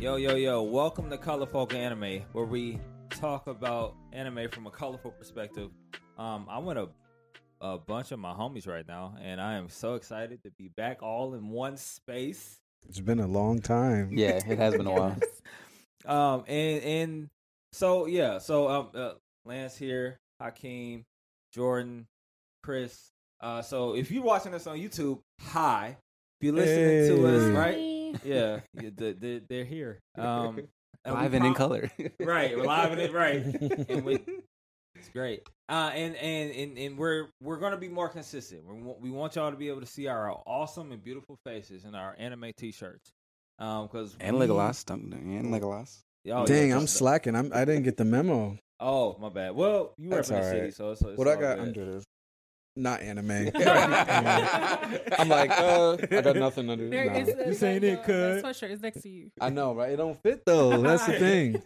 Yo, welcome to Colorfolk Anime, where we talk about anime from a colorful perspective. I'm with a bunch of my homies right now, and I am so excited to be back all in one space. It's been a long time. Yeah, it has been a while. Lance here, Hakeem, Jordan, Chris. So if you're watching us on YouTube, hi. If you're listening to us, right? Yeah, they're here. Live and in color. Right, we're live and in right. And it's great. And we're gonna be more consistent. We want y'all to be able to see our awesome and beautiful faces in our anime t-shirts. Legolas. Dang, I'm slacking. I didn't get the memo. Oh, my bad. Well, you were in the city, so it's what I got under this. Not anime. I'm like, I got nothing under this. You saying it, cuz? The sweatshirt is next to you. I know, right? It don't fit, though. That's the thing.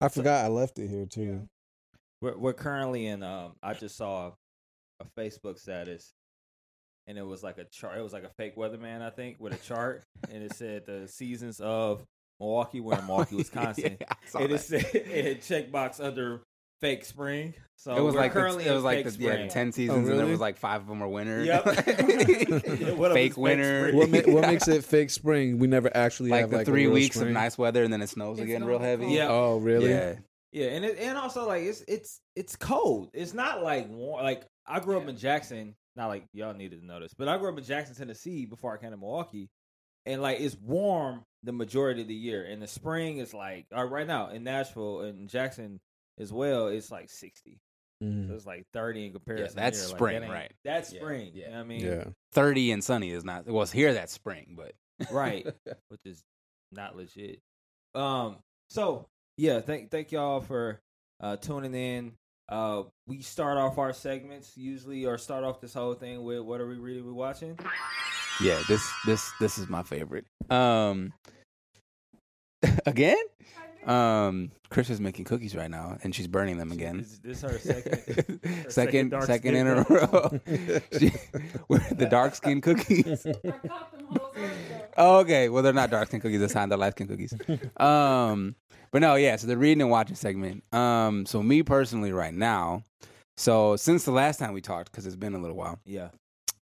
I forgot I left it here, too. We're currently in, I just saw a Facebook status, and it was like a chart. It was like a fake weatherman, I think, with a chart, and it said the seasons of Milwaukee, we're in Milwaukee, Wisconsin. It had checkbox under fake spring. So it was like currently the 10 seasons, and there was like 5 of them were winter. Yep. Fake winter. What makes it fake spring? We never actually have the 3 weeks of nice weather, and then it snows again real heavy. Yeah. Oh, really? Yeah. Yeah, and also like it's cold. It's not like warm. Like I grew up in Jackson. Not like y'all needed to know this, but I grew up in Jackson, Tennessee, before I came to Milwaukee, and like it's warm the majority of the year. And the spring is like right now in Nashville and Jackson as well, it's like 60. So it's like 30 in comparison. Yeah, that's spring, right? That's spring. Yeah. You know what I mean? Yeah. 30 and sunny is not. Well, it's here that's spring, but right, which is not legit. So yeah, thank y'all for tuning in. We start off our segments usually, or start off this whole thing with what are we reading? We watching? Yeah, this is my favorite. Again. Chris is making cookies right now, and she's burning them again. This is her second in a row. The dark skin cookies. Okay, well they're not dark skin cookies this time; they're light skin cookies. But no, yeah. So the reading and watching segment. So me personally, right now. So since the last time we talked, because it's been a little while. Yeah.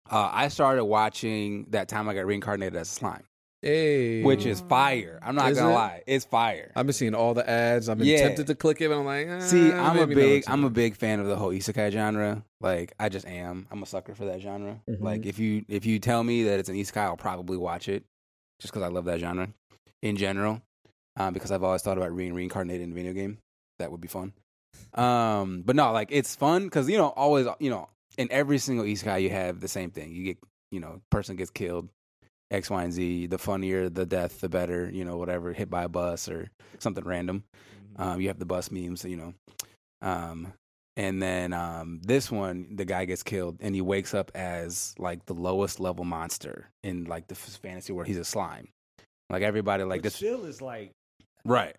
I started watching That Time I Got Reincarnated as a Slime. Hey. Which is fire. I'm not gonna lie, it's fire. I've been seeing all the ads. I've been tempted to click it, but I'm like, I'm a big fan of the whole isekai genre. Like, I just am. I'm a sucker for that genre. Mm-hmm. Like, if you tell me that it's an isekai, I'll probably watch it, just because I love that genre in general. Because I've always thought about reincarnating in a video game. That would be fun. But no, like it's fun because in every single isekai you have the same thing. You get person gets killed. X, Y, and Z, the funnier the death, the better, whatever, hit by a bus or something random. You have the bus memes, And then this one, the guy gets killed and he wakes up as like the lowest level monster in like the fantasy world. He's a slime. Like everybody like this. Still is like. Right.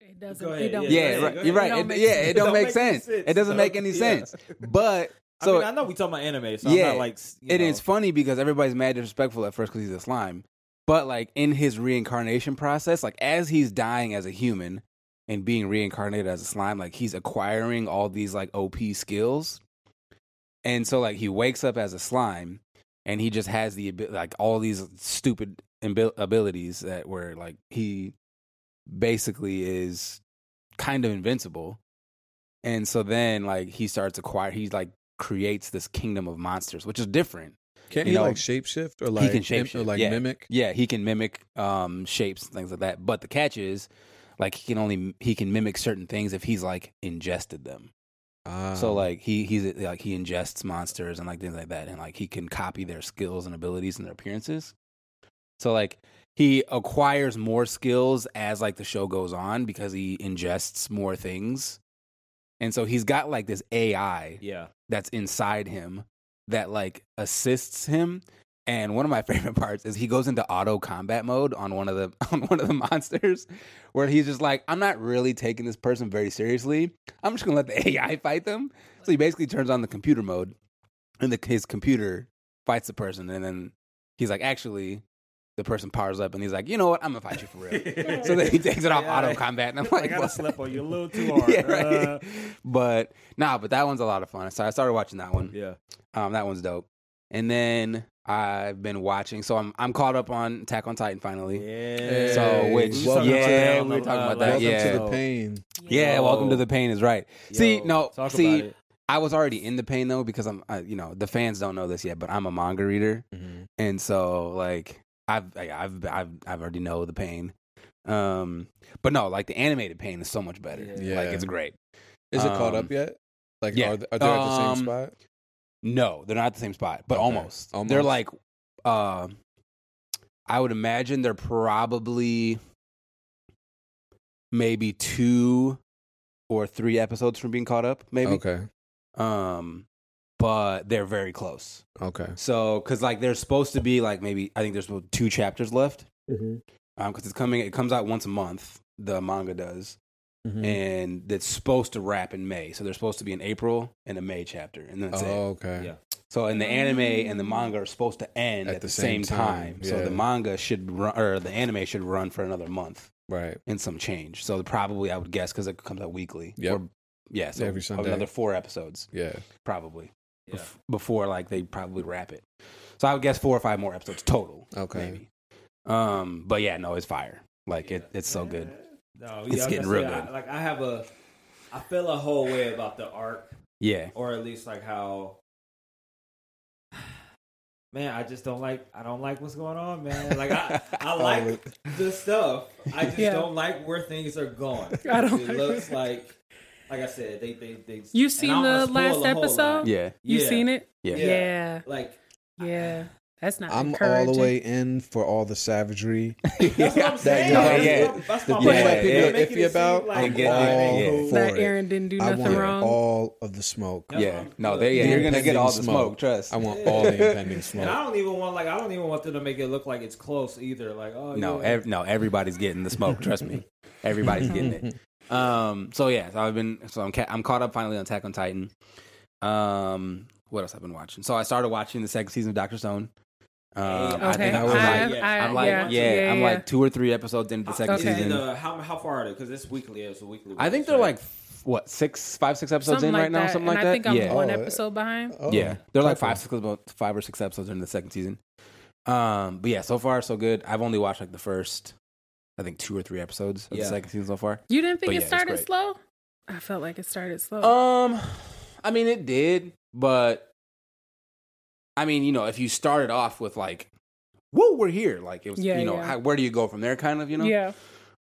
It doesn't. You're right. It don't make sense. It doesn't make any sense. But. So, I know we talk about anime, so I'm not like... It is funny because everybody's mad disrespectful at first because he's a slime. But, like, in his reincarnation process, like, as he's dying as a human and being reincarnated as a slime, like, he's acquiring all these, like, OP skills. And so, like, he wakes up as a slime and he just has the all these stupid abilities that were, like, he basically is kind of invincible. And so then, like, he starts acquiring... He's, like... creates this kingdom of monsters, which is different. Can he like shapeshift or like he can shapeshift or like mimic? Yeah, he can mimic shapes, things like that. But the catch is, like he can mimic certain things if he's like ingested them. So like he's like he ingests monsters and like things like that, and like he can copy their skills and abilities and their appearances. So like he acquires more skills as like the show goes on because he ingests more things. And so he's got like this AI that's inside him that like assists him. And one of my favorite parts is he goes into auto combat mode on one of the monsters where he's just like, I'm not really taking this person very seriously. I'm just going to let the AI fight them. So he basically turns on the computer mode and his computer fights the person. And then he's like, actually, the person powers up and he's like, you know what? I'm going to fight you for real. So then he takes it off auto combat. And I'm like, I got to slip on you a little too hard. Yeah, right? But nah, but that one's a lot of fun. So I started watching that one. Yeah. That one's dope. And then I've been watching, so I'm caught up on Attack on Titan finally. Yeah. So which we were talking about that. Welcome to the pain. Yeah, welcome to the pain is right. Yo, see, I was already in the pain though because I'm the fans don't know this yet, but I'm a manga reader, and so like I've already know the pain, but no, like the animated pain is so much better. Yeah. Like it's great. Is it caught up yet? Like are they at the same spot? No, they're not at the same spot, but almost. They're like, I would imagine they're probably maybe 2 or 3 episodes from being caught up, maybe. Okay. But they're very close. Okay. So, because like there's supposed to be like maybe, I think there's 2 chapters left. Mm-hmm. Because it comes out once a month, the manga does. Mm-hmm. And that's supposed to wrap in May, so there's supposed to be an April and a May chapter, and that's it. Oh, okay. Yeah. So, and the anime and the manga are supposed to end at the same time. Yeah. So the manga should run, or the anime should run for another month, right? And some change. So probably I would guess because it comes out weekly. Yep. So every Sunday, another 4 episodes. Yeah, probably. Yeah. Before like they probably wrap it. So I would guess 4 or 5 more episodes total. Okay. Maybe. But yeah, no, it's fire. Like it's so good. No, it's getting real good. I feel a whole way about the arc. Yeah. Or at least like how. Man, I just don't like what's going on, man. Like I like the stuff. I just don't like where things are going. It looks like I said, they. You seen the last episode? Yeah. You seen it? Yeah. Like. Yeah. That's not encouraging. All the way in for all the savagery. That's what I'm saying. That's the point that people are iffy about. That Aaron didn't do nothing wrong. I want all of the smoke. Yeah. No, you're going to get all the smoke. Trust. I want all the impending smoke. And I don't even want them to make it look like it's close either. Like, oh, no, yeah. Everybody's getting the smoke. Trust me. Everybody's getting it. I'm caught up finally on Attack on Titan. What else I've been watching? So I started watching the 2nd season of Dr. Stone. I think I was I'm like 2 or 3 episodes into the 2nd season. How far are they? Because it's weekly. It's a weekly. I think they're like what 6 episodes something in right now, something and like that. I think I'm one episode behind. Oh. Yeah, they're like 5 or 6 episodes into the 2nd season. But yeah, so far so good. I've only watched like the first, I think 2 or 3 episodes of the 2nd season so far. You didn't think it started slow? I felt like it started slow. I mean it did, but. I mean, you know, if you started off with like, "Whoa, we're here!" Like it was, how, where do you go from there? Kind of, you know. Yeah.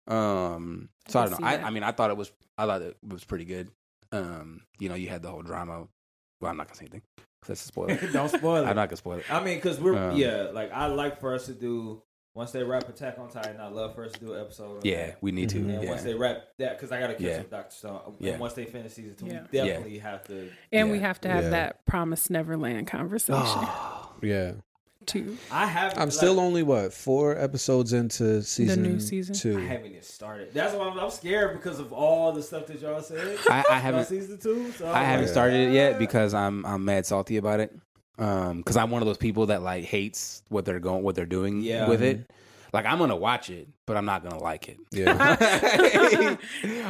So I don't know. I thought it was pretty good. You know, you had the whole drama. Well, I'm not gonna say anything because that's a spoiler. Don't spoil it. I'm not gonna spoil it. I mean, because we're like I like for us to do once they wrap Attack on Titan. I love for us to do an episode. We need to. And once they wrap that, because I gotta catch up Dr. Stone. And once they finish season 2, we definitely have to. And we have to have that Promised Neverland conversation. Oh, yeah. 2. I'm still only 4 episodes into season. The new season 2. I haven't even started. That's why I'm scared because of all the stuff that y'all said. I haven't season 2. So I haven't started it yet because I'm mad salty about it. Because I'm one of those people that like hates what they're doing with it. Like I'm gonna watch it, but I'm not gonna like it. Yeah,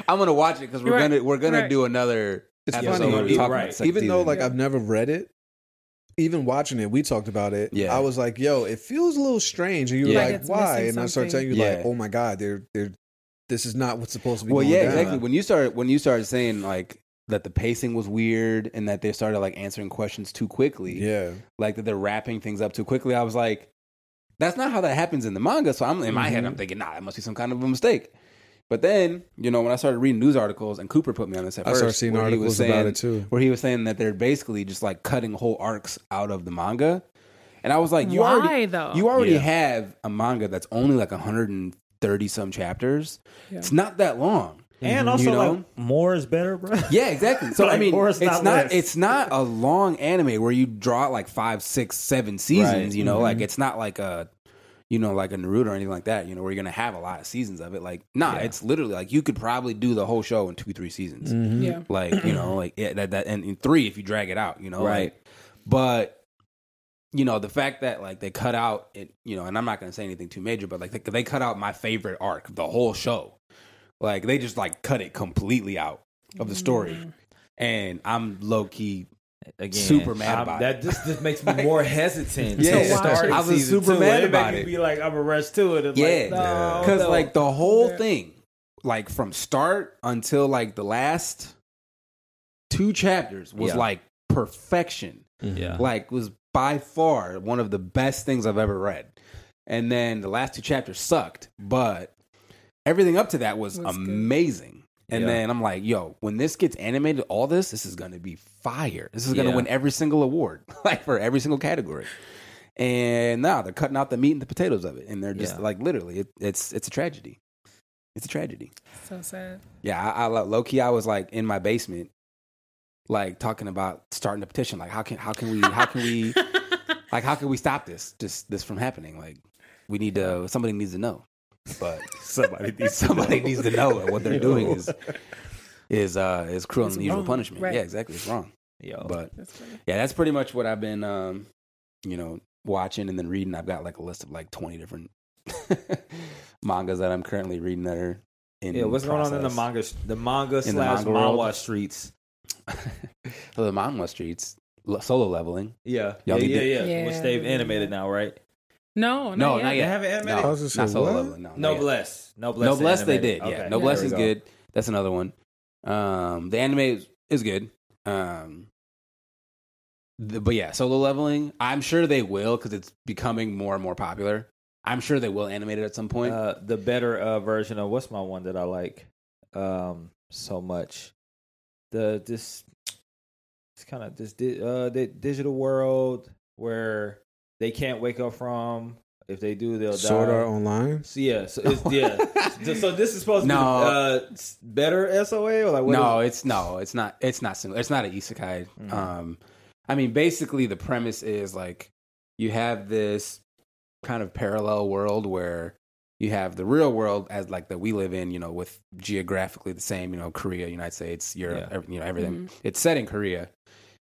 I'm gonna watch it because we're gonna do another. It's funny, right? Even though like I've never read it, even watching it, we talked about it. Yeah. I was like, yo, it feels a little strange, and you were like, why? And I started telling you like, oh my god, this is not what's supposed to be. Well, going down. Exactly. When you started saying like. That the pacing was weird and that they started like answering questions too quickly. Yeah. Like that they're wrapping things up too quickly. I was like, that's not how that happens in the manga. So I'm in my head, I'm thinking, nah, it must be some kind of a mistake. But then, you know, when I started reading news articles and Cooper put me on this at first. I started seeing articles about it too. Where he was saying that they're basically just like cutting whole arcs out of the manga. And I was like, you already have a manga that's only like 130 some chapters. Yeah. It's not that long. And also, like, more is better, bro. Yeah, exactly. So, like, I mean, it's not a long anime where you draw, like, 5, 6, 7 seasons, right. Like, it's not like a, like a Naruto or anything like that, where you're going to have a lot of seasons of it. Like, it's literally, like, you could probably do the whole show in 2, 3 seasons. Mm-hmm. Yeah. Like, like, and in 3 if you drag it out, right. Like, but you know, the fact that like they cut out it, you know, and I'm not going to say anything too major, but like they cut out my favorite arc of the whole show. Like they just like cut it completely out of the story. And I'm low key super mad about it. That just makes me more hesitant. I was super mad about it. Be like, I'm a rush to it. Because like the whole thing, like from start until like the last two chapters was like perfection. Like was by far one of the best things I've ever read. And then the last two chapters sucked, but everything up to that was amazing. Good. And then I'm like, yo, when this gets animated, all this is going to be fire. This is going to win every single award, like for every single category. And now they're cutting out the meat and the potatoes of it. And they're just like, literally, it's a tragedy. It's a tragedy. So sad. Yeah. I low key, I was like in my basement, like talking about starting a petition. Like how can we stop this from happening? Like we need to, somebody needs to know. But somebody needs to know what they're doing is cruel and unusual punishment. Right. Yeah, exactly. It's wrong. Yo, but that's pretty much what I've been, watching and then reading. I've got like a list of like 20 different mangas that I'm currently reading that are in. Yeah, what's going on in the manga/manhwa streets? So the manhwa streets, Solo Leveling. Yeah. Which they've animated now, right? No, not yet. They haven't animated. No Bless. They did. Okay. Yeah, No Bless is good. That's another one. The anime is good. But yeah, Solo Leveling. I'm sure they will because it's becoming more and more popular. I'm sure they will animate it at some point. The better version of what's my one that I like so much. The digital world where they can't wake up from. If they do, they'll die. Sword Art Online? So this is supposed to be better SOA? Or like what? No, it's not. It's not similar. It's not an isekai. Mm-hmm. Basically the premise is like you have this kind of parallel world where you have the real world as like that we live in, you know, with geographically the same, you know, Korea, United States, Europe, everything. Mm-hmm. It's set in Korea,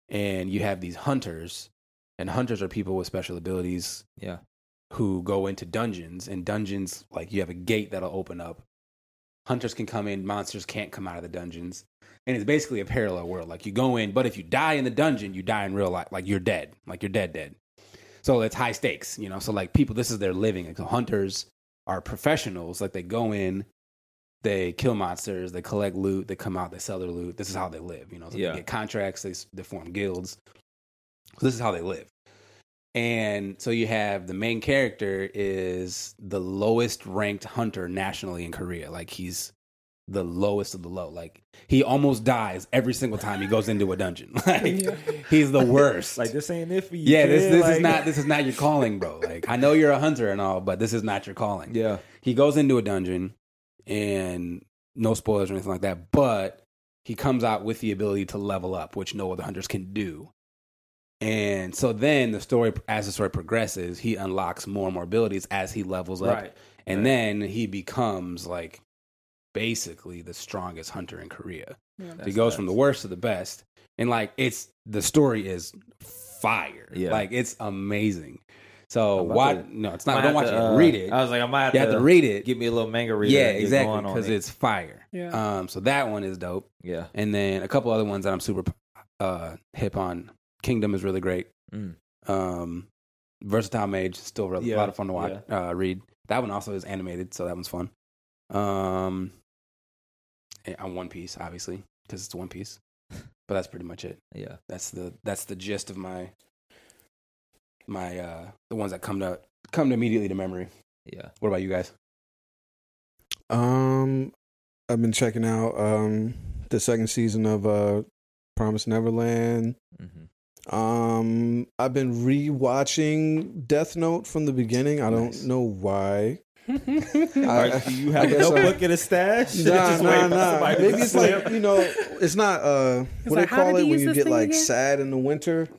and you have these hunters. And hunters are people with special abilities who go into dungeons. And dungeons, like, you have a gate that'll open up. Hunters can come in. Monsters can't come out of the dungeons. And it's basically a parallel world. Like, you go in, but if you die in the dungeon, you die in real life. Like, you're dead. Like, you're dead. So it's high stakes, you know? So, like, people, this is their living. Like, so hunters are professionals. Like, they go in, they kill monsters, they collect loot, they come out, they sell their loot. This is how they live, you know? So they get contracts, they form guilds. So this is how they live. And so you have the main character is the lowest ranked hunter nationally in Korea. Like he's the lowest of the low. Like he almost dies every single time he goes into a dungeon. Like he's the worst. Like this ain't it for you. Yeah, this is not your calling, bro. Like I know you're a hunter and all, but this is not your calling. Yeah. He goes into a dungeon and no spoilers or anything like that, but he comes out with the ability to level up, which no other hunters can do. And so then as the story progresses, he unlocks more and more abilities as he levels up. Right. And then he becomes like basically the strongest hunter in Korea. Yeah, so he goes from the worst to the best. And like the story is fire. Yeah. Like it's amazing. So it's not. Don't watch it. Read it. I was like, I might have to read it. Give me a little manga reader. Yeah, exactly. Because it's fire. Yeah. So that one is dope. Yeah. And then a couple other ones that I'm super hip on. Kingdom is really great. Mm. Versatile Mage is still a lot of fun to watch. Yeah. Read. That one also is animated, so that one's fun. On One Piece, obviously, because it's One Piece. But that's pretty much it. Yeah, that's the gist of my the ones that come immediately to memory. Yeah. What about you guys? I've been checking out the second season of Promised Neverland. Mm-hmm. I've been re-watching Death Note from the beginning. I don't know why. Do you have a notebook in a stash? Nah. Maybe it's like, you know, it's not, when you get like again? Sad in the winter?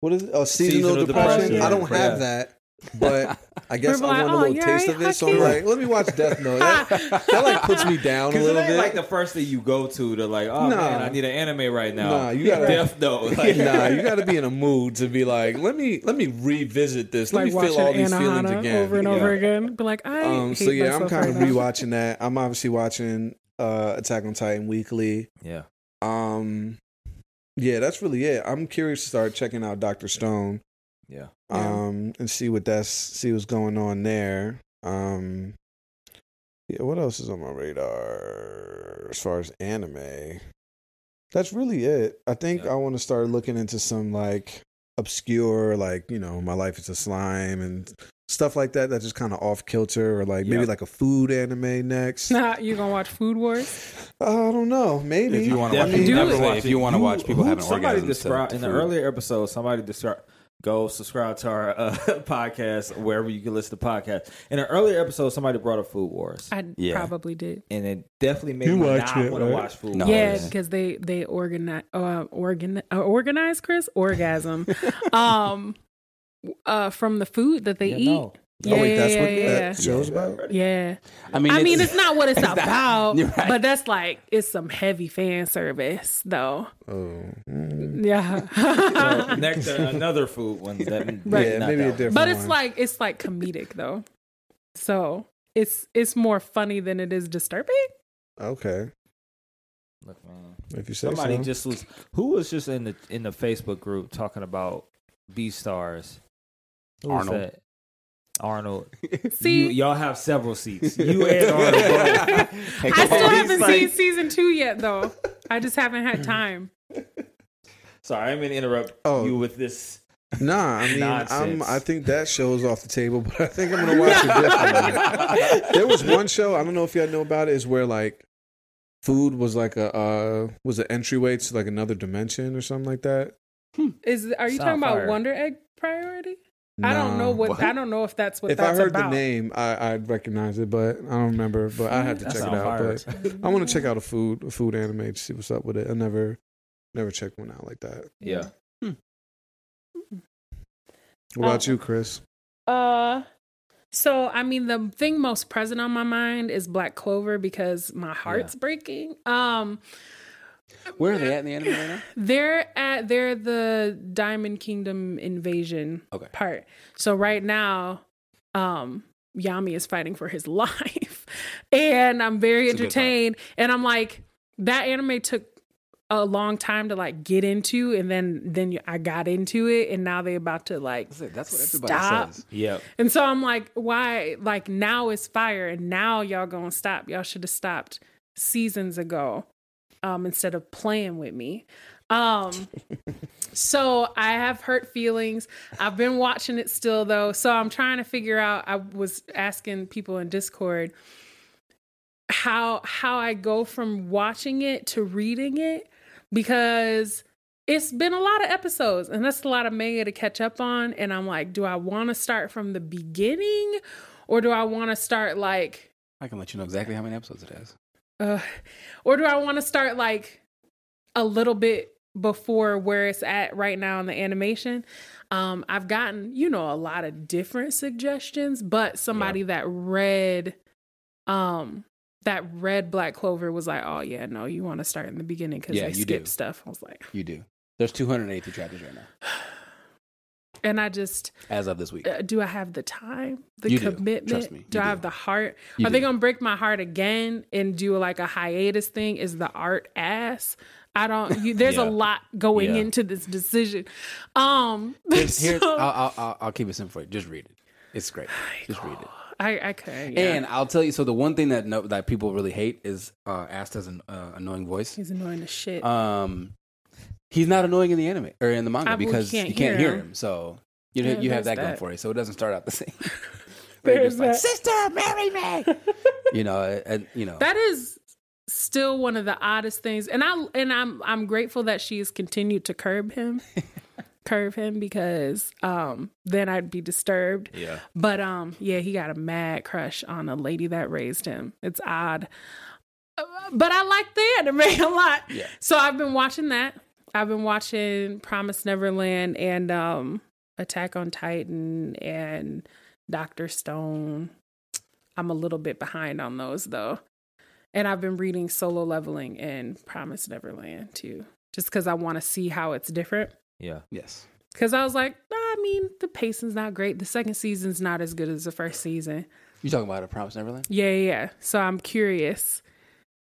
What is it? Oh, seasonal depression. I don't have that. But I guess I want a little taste of this, so I'm like, let me watch Death Note. That like puts me down a little bit. Because it ain't like the first thing you go to like, oh man, I need an anime right now. Nah, you gotta Death Note. Like, nah, you gotta be in a mood to be like, let me revisit this. Let me feel all these feelings again, over and over again. Be like, I hate so yeah, I'm kind of rewatching that. I'm obviously watching Attack on Titan weekly. Yeah. Yeah, that's really it. I'm curious to start checking out Dr. Stone. Yeah. And see what's going on there. Yeah, what else is on my radar as far as anime? That's really it. I think I want to start looking into some like obscure, like, you know, My Life is a Slime and stuff like that. That's just kind of off kilter, or like maybe like a food anime next. Nah, you gonna watch Food Wars? I don't know. Maybe if you want to watch, if you want to watch people having orgasms. In the earlier episode, somebody described. Go subscribe to our podcast wherever you can listen to podcasts. In an earlier episode, somebody brought up Food Wars. I probably did, and it definitely made me not want to watch Food Wars. Yeah, because they organize Chris orgasm from the food that they eat. No. Yeah, oh, wait, that's what that show's about? Yeah. I mean, it's not what it's about, right. But that's like, it's some heavy fan service, though. Oh. Yeah. So next, another food one. Maybe a different one. But it's like comedic, though. So it's more funny than it is disturbing. Okay. Look, man. If you say somebody so. Who was just in the Facebook group talking about Beastars? Arnold. See, y'all have several seats. You and Arnold. I still haven't seen season 2 yet, though. I just haven't had time. Sorry, I didn't interrupt you with this. Nah, I mean, nonsense. I think that show's off the table, but I think I'm gonna watch it differently. There was one show, I don't know if y'all know about it, is where like food was like a was an entryway to like another dimension or something like that. Are you talking about Wonder Egg Priority? No. I don't know what I don't know if that's what. If that's I heard about. The name, I'd recognize it, but I don't remember. But I had to check it out. But I want to check out a food anime to see what's up with it. I never checked one out like that. Yeah. What about you, Chris? So I mean, the thing most present on my mind is Black Clover because my heart's breaking. Where are they at in the anime right now? They're the Diamond Kingdom invasion part. So right now, Yami is fighting for his life, and I'm very entertained. And I'm like, that anime took a long time to like get into, and then I got into it, and now they're about to like that's what everybody says. Yeah. And so I'm like, why? Like now is fire, and now y'all gonna stop? Y'all should have stopped seasons ago. Instead of playing with me. So I have hurt feelings. I've been watching it still though. So I'm trying to figure out, I was asking people in Discord how I go from watching it to reading it, because it's been a lot of episodes and that's a lot of manga to catch up on. And I'm like, do I want to start from the beginning, or do I want to start like, I can let you know exactly how many episodes it has. Or do I want to start like a little bit before where it's at right now in the animation? I've gotten, you know, a lot of different suggestions, but somebody that read Black Clover was like, "Oh yeah, no, you want to start in the beginning because they skip stuff." I was like, "You do." There's 283 chapters right now, and I just as of this week, do I have the time? Commitment? Trust me, do I have the heart? Are they going to break my heart again and do like a hiatus thing? Is the art ass? I don't. There's a lot going into this decision. I'll keep it simple for you. Just read it. It's great. Just read it. I could. Yeah. And I'll tell you. So the one thing that people really hate is Ast has an annoying voice. He's annoying as shit. He's not annoying in the anime or in the manga because you can't hear him. So you have that going for you. So it doesn't start out the same. There's like, sister, marry me. and that is still one of the oddest things. And I'm grateful that she's continued to curb him because then I'd be disturbed. Yeah. But he got a mad crush on a lady that raised him. It's odd. But I like the anime a lot. Yeah. So I've been watching Promised Neverland and Attack on Titan and Dr. Stone. I'm a little bit behind on those, though. And I've been reading Solo Leveling and Promised Neverland, too, just because I want to see how it's different. Yeah. Yes. Because I was like, I mean, the pacing's not great. The second season's not as good as the first season. You talking about Promised Neverland? Yeah. So I'm curious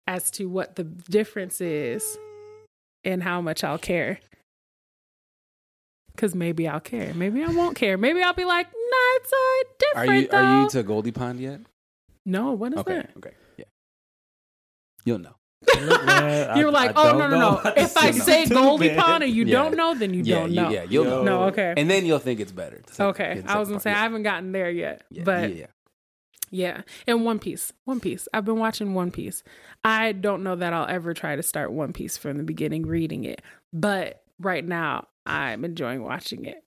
as to what the difference is and how much I'll care. Because maybe I'll care. Maybe I won't care. Maybe I'll be like, nah, it's different. Are you to Goldie Pond yet? No, what is that? Okay, yeah. You'll know. You're like, no. If I say Goldie Pond and you don't know, then you don't know. Yeah, you'll know. No, okay. And then you'll think it's better. Okay, I was going to say, I haven't gotten there yet. Yeah, but yeah. And One Piece. I've been watching One Piece. I don't know that I'll ever try to start One Piece from the beginning reading it. But right now, I'm enjoying watching it.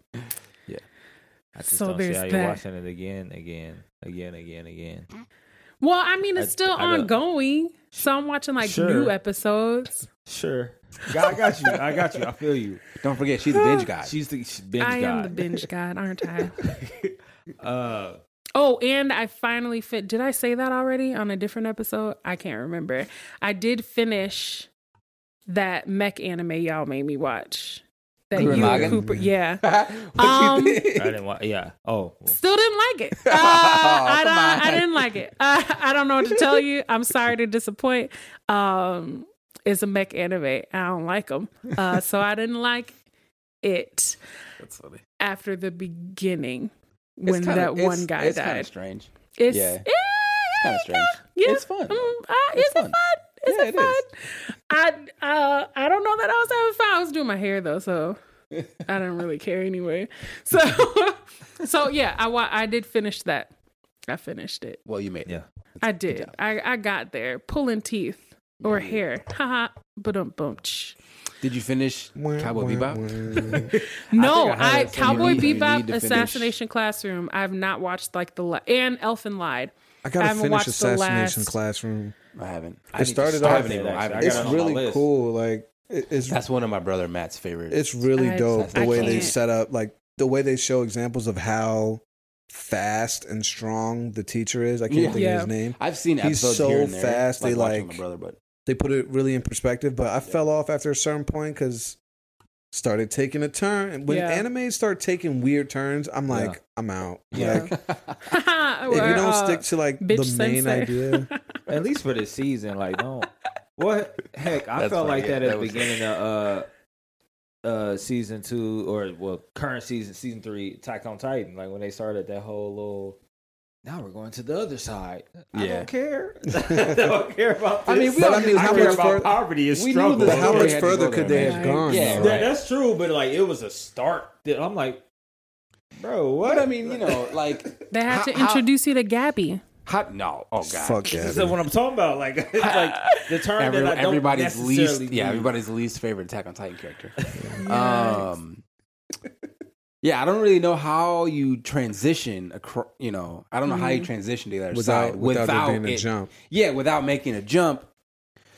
Yeah. I just don't see how you're watching it again. Well, I mean, it's still ongoing. So I'm watching new episodes. Sure. I got you. I feel you. Don't forget, she's the binge god. I am the binge god, aren't I? And I finally did I say that already on a different episode? I can't remember. I did finish that mech anime y'all made me watch. That Yu Cooper, yeah. You think? I didn't watch. Yeah. Oh. Well. Still didn't like it. I didn't like it. I don't know what to tell you. I'm sorry to disappoint. It's a mech anime. I don't like them, so I didn't like it. That's funny. After the beginning, when one guy died, it's kind of strange. It's kind of strange. Yeah. It's fun. Is it fun? Is it fun? I don't know that I was having fun. I was doing my hair though, so I didn't really care anyway. So yeah, I did finish that. I finished it. Well, you made it. Yeah. I did. I got there, pulling teeth or hair. Haha. Ba-dum-bumch. Did you finish Cowboy Bebop? No, I Cowboy Bebop, Assassination Classroom. I've not watched and Elfin Lied. I gotta finish Assassination Classroom. I haven't. I started off. It's really cool. Like that's one of my brother Matt's favorites. It's really dope the way they set up, like the way they show examples of how fast and strong the teacher is. I can't think of his name. I've seen episodes here and there. He's so fast. They my brother, but they put it really in perspective. But I fell off after a certain point because started taking a turn. When animes start taking weird turns, I'm like, I'm out. Yeah. Like, if you don't stick to like the main idea, at least for this season, like don't. What heck? I felt like that at the beginning of season 2, or well, current season 3, Attack on Titan. Like when they started that whole little. Now we're going to the other side. I don't care. I don't care about this. I mean, I care about poverty and struggle. But how much further could they have gone? Yeah, right. That's true. But like, it was a start. I'm like, bro, what? But I mean, you know, like they had to introduce you to Gabby. No, oh god, fuck Gabby. This is what I'm talking about. Like, it's like the term that I don't necessarily everybody's least favorite Attack on Titan character. Yeah, I don't really know how you transition across, you know, I don't know how you transition to the other side without making a jump. Yeah, without making a jump.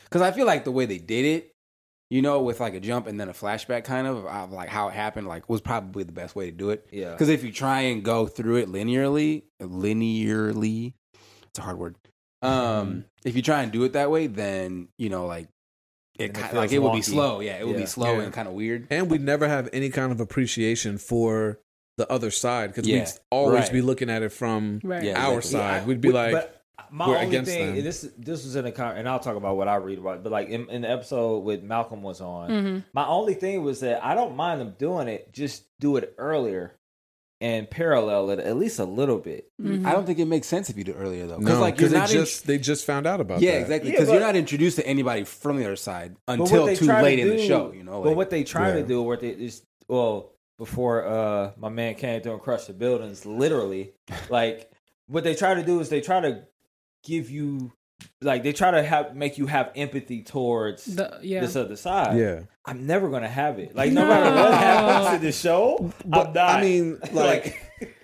Because I feel like the way they did it, you know, with like a jump and then a flashback kind of like how it happened, like was probably the best way to do it. Yeah. Because if you try and go through it linearly, it's a hard word. If you try and do it that way, then, you know, like, it would be slow. Yeah, it would be slow and kind of weird. And we'd never have any kind of appreciation for the other side because we'd always be looking at it from our side. We'd be like, my we're only against thing, them. This was in a comment, and I'll talk about what I read about it, but like in the episode with Malcolm was on, my only thing was that I don't mind them doing it, just do it earlier. And parallel it at least a little bit. Mm-hmm. I don't think it makes sense if you do earlier though. No, because like, they just found out about that. Exactly. Because you're not introduced to anybody from the other side until too late in the show. You know. Like, but what they try to do, before my man came through and crushed the buildings, literally, like what they try to do is they try to give you, like they try to make you have empathy towards this other side. Yeah, I'm never gonna have it. Like no matter what happens to the show, but, I'm not. I mean, like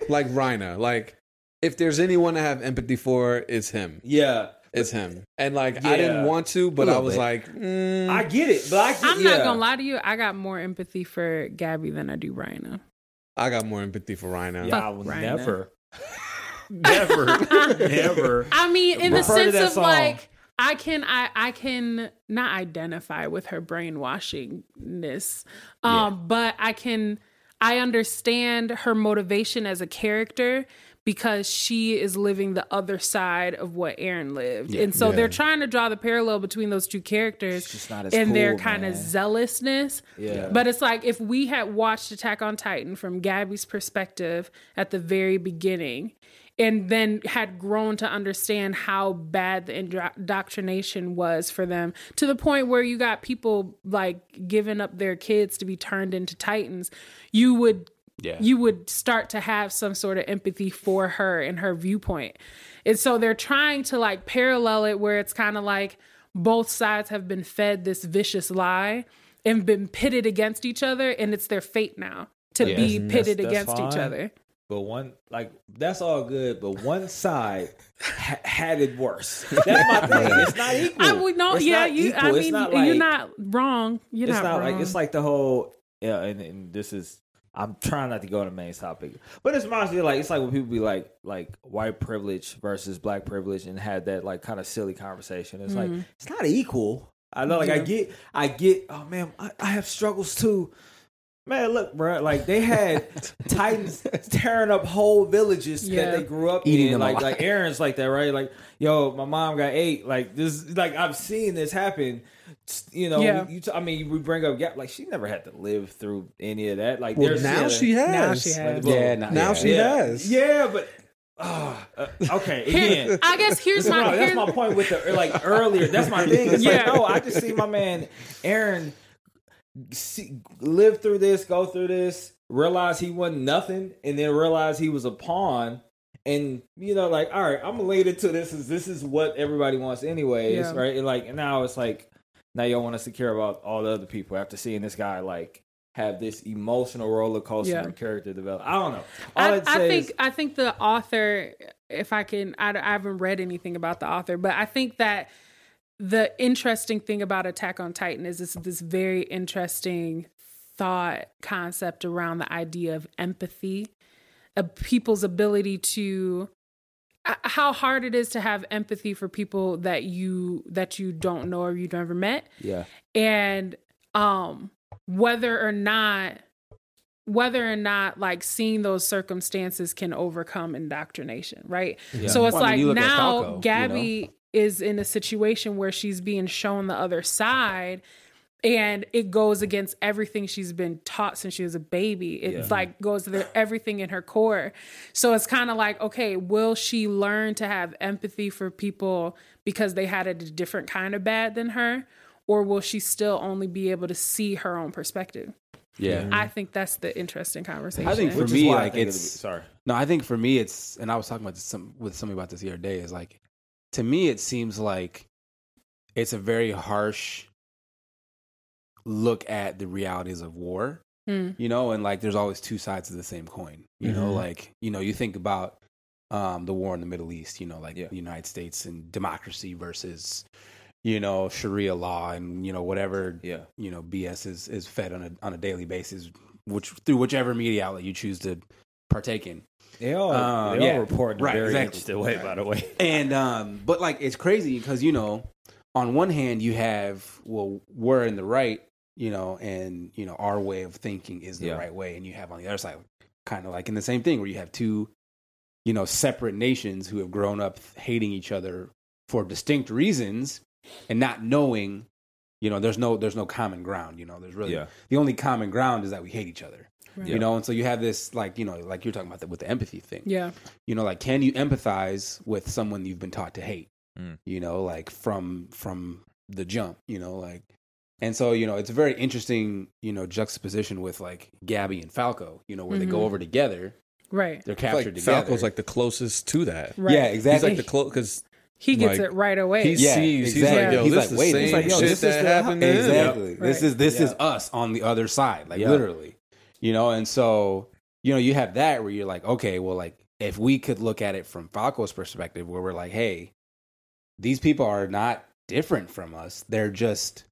Reiner. Like if there's anyone to have empathy for, it's him. Yeah, it's him. And like I didn't want to, but I was like, I get it. But I'm not gonna lie to you. I got more empathy for Gabby than I do Reiner. I got more empathy for Rhino. Yeah, I will never. Never. Never. I mean, in the sense of song. Like, I can not identify with her brainwashingness, but I understand her motivation as a character because she is living the other side of what Eren lived. Yeah. And so they're trying to draw the parallel between those two characters and their kind of zealousness. Yeah. But it's like if we had watched Attack on Titan from Gabby's perspective at the very beginning and then had grown to understand how bad the indoctrination was for them to the point where you got people like giving up their kids to be turned into Titans, you would start to have some sort of empathy for her and her viewpoint. And so they're trying to like parallel it where it's kind of like both sides have been fed this vicious lie and been pitted against each other. And it's their fate now to be pitted against each other. But one, like, that's all good, but one side had it worse. That's my thing. It's not equal. I would not, it's not equal. I mean, it's not like, you're not wrong. You're not wrong. Like, it's like the whole, and this is, I'm trying not to go on the main topic, but it's mostly like, it's like when people be like white privilege versus black privilege and had that like kind of silly conversation. It's like, it's not equal. I know, like I get, oh man, I have struggles too. Man, look, bro, like they had Titans tearing up whole villages that they grew up eating in. Like Eren's like that, right? Like, yo, my mom got ate. Like this, like I've seen this happen. You know, we bring up Gap. Like she never had to live through any of that. Like now she has. Like, now she has. Yeah, but. Okay. Again, I guess that's my point with the like earlier. That's my thing. It's like, I just see my man Eren. Live through this, go through this, realize he wasn't nothing, and then realize he was a pawn. And you know, like, all right, I'm related to this. This is what everybody wants, anyways, right? And like, now it's like, now y'all want us to care about all the other people after seeing this guy like have this emotional roller coaster of character development. I don't know. I think the author, if I can, I haven't read anything about the author, but I think that. The interesting thing about Attack on Titan is it's this very interesting thought concept around the idea of empathy, of people's ability to how hard it is to have empathy for people that you don't know or you've never met. Yeah. And whether or not like seeing those circumstances can overcome indoctrination, right? Yeah. So it's now Falco, Gabby is in a situation where she's being shown the other side and it goes against everything she's been taught since she was a baby. It goes to everything in her core. So it's kind of like, okay, will she learn to have empathy for people because they had a different kind of bad than her? Or will she still only be able to see her own perspective? Yeah. I think that's the interesting conversation. I think for me, like I think for me it's, and I was talking about this with somebody about this the other day, is like, to me, it seems like it's a very harsh look at the realities of war, you know, and like there's always two sides of the same coin, you know, like, you know, you think about the war in the Middle East, you know, like the United States and democracy versus, you know, Sharia law and, you know, whatever, you know, BS is fed on a daily basis, through whichever media outlet you choose to partake in. They all report in a very interesting way, by the way. And but like it's crazy because, you know, on one hand you have, well, we're in the right, you know, and you know our way of thinking is the right way, and you have on the other side kind of like in the same thing where you have two, you know, separate nations who have grown up hating each other for distinct reasons and not knowing, you know, there's no common ground, you know, there's really the only common ground is that we hate each other. Right. You know, and so you have this, like, you know, like you're talking about with the empathy thing. Yeah. You know, like, can you empathize with someone you've been taught to hate? You know, like from the jump, you know, like, and so, you know, it's a very interesting, you know, juxtaposition with like Gabby and Falco, you know, where they go over together. Right. They're captured together. Falco's like the closest to that. Right. Yeah, exactly. He's like the because he gets like, it right away. He sees. Exactly. He's like, yo, this is the same shit that happened. Exactly. This is us on the other side, like literally. You know, and so, you know, you have that where you're like, okay, well, like, if we could look at it from Falco's perspective, where we're like, hey, these people are not different from us. They're just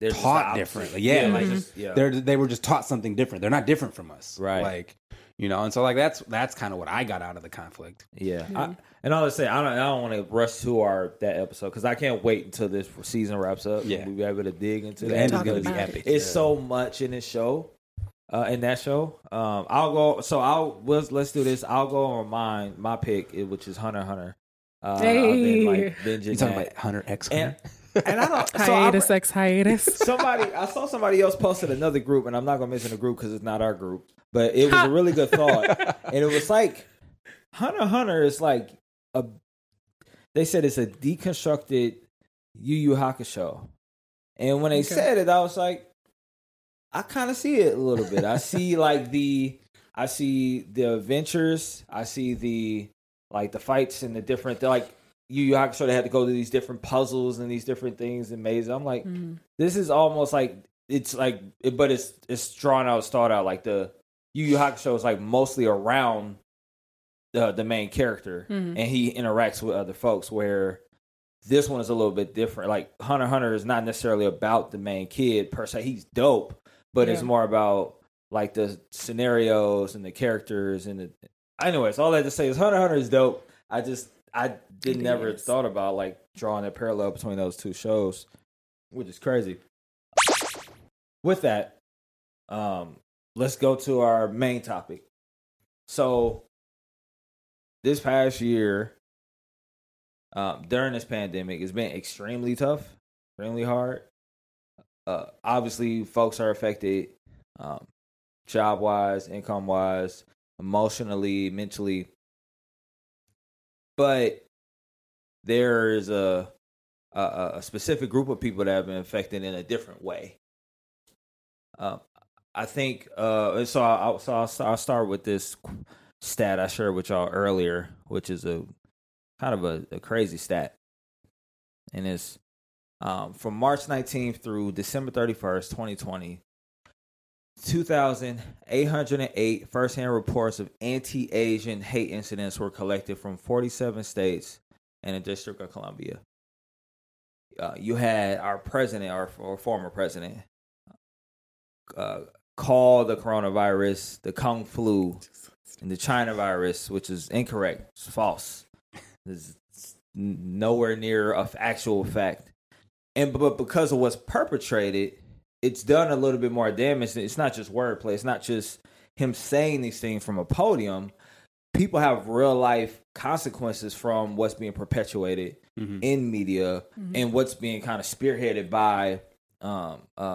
they're taught differently. Yeah, like they were just taught something different. They're not different from us, right? Like, you know, and so like that's kind of what I got out of the conflict. Yeah, mm-hmm. I don't want to rush to that episode because I can't wait until this season wraps up. Yeah, we'll be able to dig into that. And it's gonna be epic. It's so much in this show. In that show, let's do this. I'll go on my pick, which is Hunter x Hunter. You talking about Hunter x Hunter? And I don't hiatus. I saw somebody else posted another group, and I'm not gonna mention the group because it's not our group. But it was a really good thought, and it was like Hunter x Hunter is like a. They said it's a deconstructed Yu Yu Hakusho, and when they said it, I was like, I kind of see it a little bit. I see like the adventures. I see the fights and the different. Like Yu Yu Hakusho, they had to go to these different puzzles and these different things and mazes. I'm like, This is almost like it's like, but it's start out like the Yu Yu Hakusho is like mostly around the main character and he interacts with other folks. Where this one is a little bit different. Like Hunter x Hunter is not necessarily about the main kid per se. He's dope. But it's more about like the scenarios and the characters and anyways, all I have to say is Hunter x Hunter is dope. I never thought about like drawing a parallel between those two shows, which is crazy. With that, let's go to our main topic. So this past year, during this pandemic, it's been extremely tough, extremely hard. Obviously, folks are affected job-wise, income-wise, emotionally, mentally. But there is a specific group of people that have been affected in a different way. I think, I'll start with this stat I shared with y'all earlier, which is a kind of a crazy stat. And it's... from March 19th through December 31st, 2020, 2,808 firsthand reports of anti-Asian hate incidents were collected from 47 states and the District of Columbia. You had our president, our former president, call the coronavirus the Kung Flu and the China virus, which is incorrect. It's false. It's nowhere near an actual fact. But because of what's perpetrated, it's done a little bit more damage. It's not just wordplay. It's not just him saying these things from a podium. People have real life consequences from what's being perpetuated in media and what's being kind of spearheaded by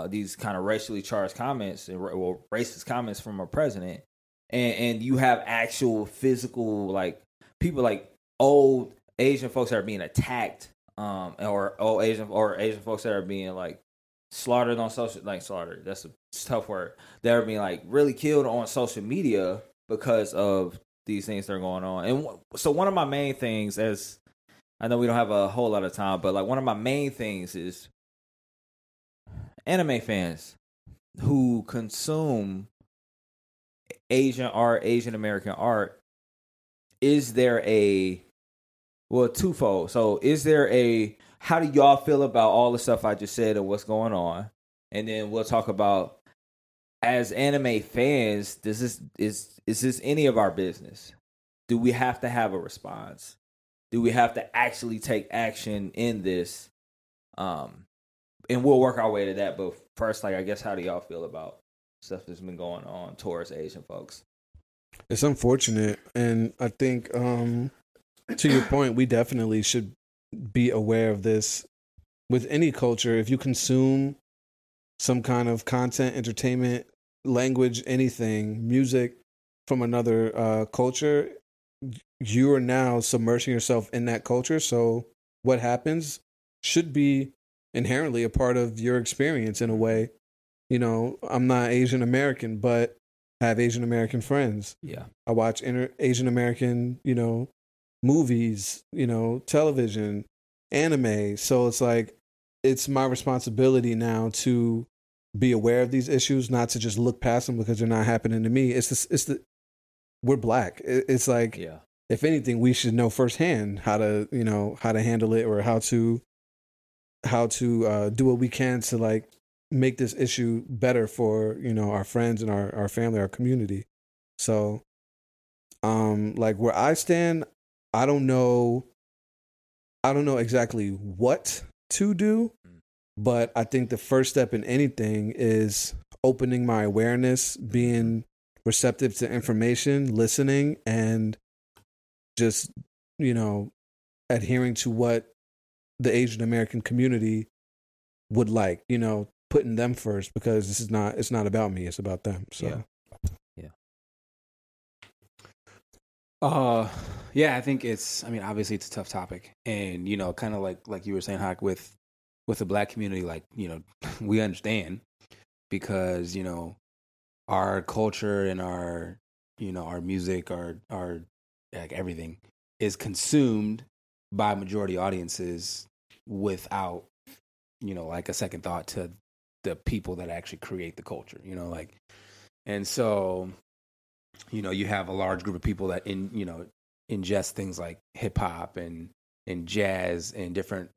these kind of racially charged comments and racist comments from a president. And you have actual physical like people like old Asian folks that are being attacked. Asian folks that are being like slaughtered on social, like slaughtered. That's a tough word. They're being like really killed on social media because of these things that are going on. And so one of my main things, as I know we don't have a whole lot of time, but like one of my main things is anime fans who consume Asian art, Asian American art. Is there twofold. So how do y'all feel about all the stuff I just said and what's going on? And then we'll talk about, as anime fans, is this any of our business? Do we have to have a response? Do we have to actually take action in this? And we'll work our way to that. But first, like, I guess, how do y'all feel about stuff that's been going on towards Asian folks? It's unfortunate. And I think, to your point, we definitely should be aware of this with any culture. If you consume some kind of content, entertainment, language, anything, music from another culture, you are now submerging yourself in that culture. So what happens should be inherently a part of your experience in a way. You know, I'm not Asian American, but I have Asian American friends. Yeah. I watch Asian American, you know, movies, you know, television, anime. So it's like, it's my responsibility now to be aware of these issues, not to just look past them because they're not happening to me. We're black. It's like, yeah. If anything, we should know firsthand how to handle it or how to do what we can to like make this issue better for, you know, our friends and our family, our community. So, like where I stand, I don't know exactly what to do, but I think the first step in anything is opening my awareness, being receptive to information, listening, and just, you know, adhering to what the Asian American community would like, you know, putting them first, because this is not, it's not about me, it's about them. So yeah, I think it's, I mean, obviously it's a tough topic, and, you know, kind of like you were saying, Hawk, with the black community, like, you know, we understand, because, you know, our culture and our, you know, our music, our like everything is consumed by majority audiences without, you know, like a second thought to the people that actually create the culture, you know, like, and so, you know, you have a large group of people that ingest things like hip hop and jazz and different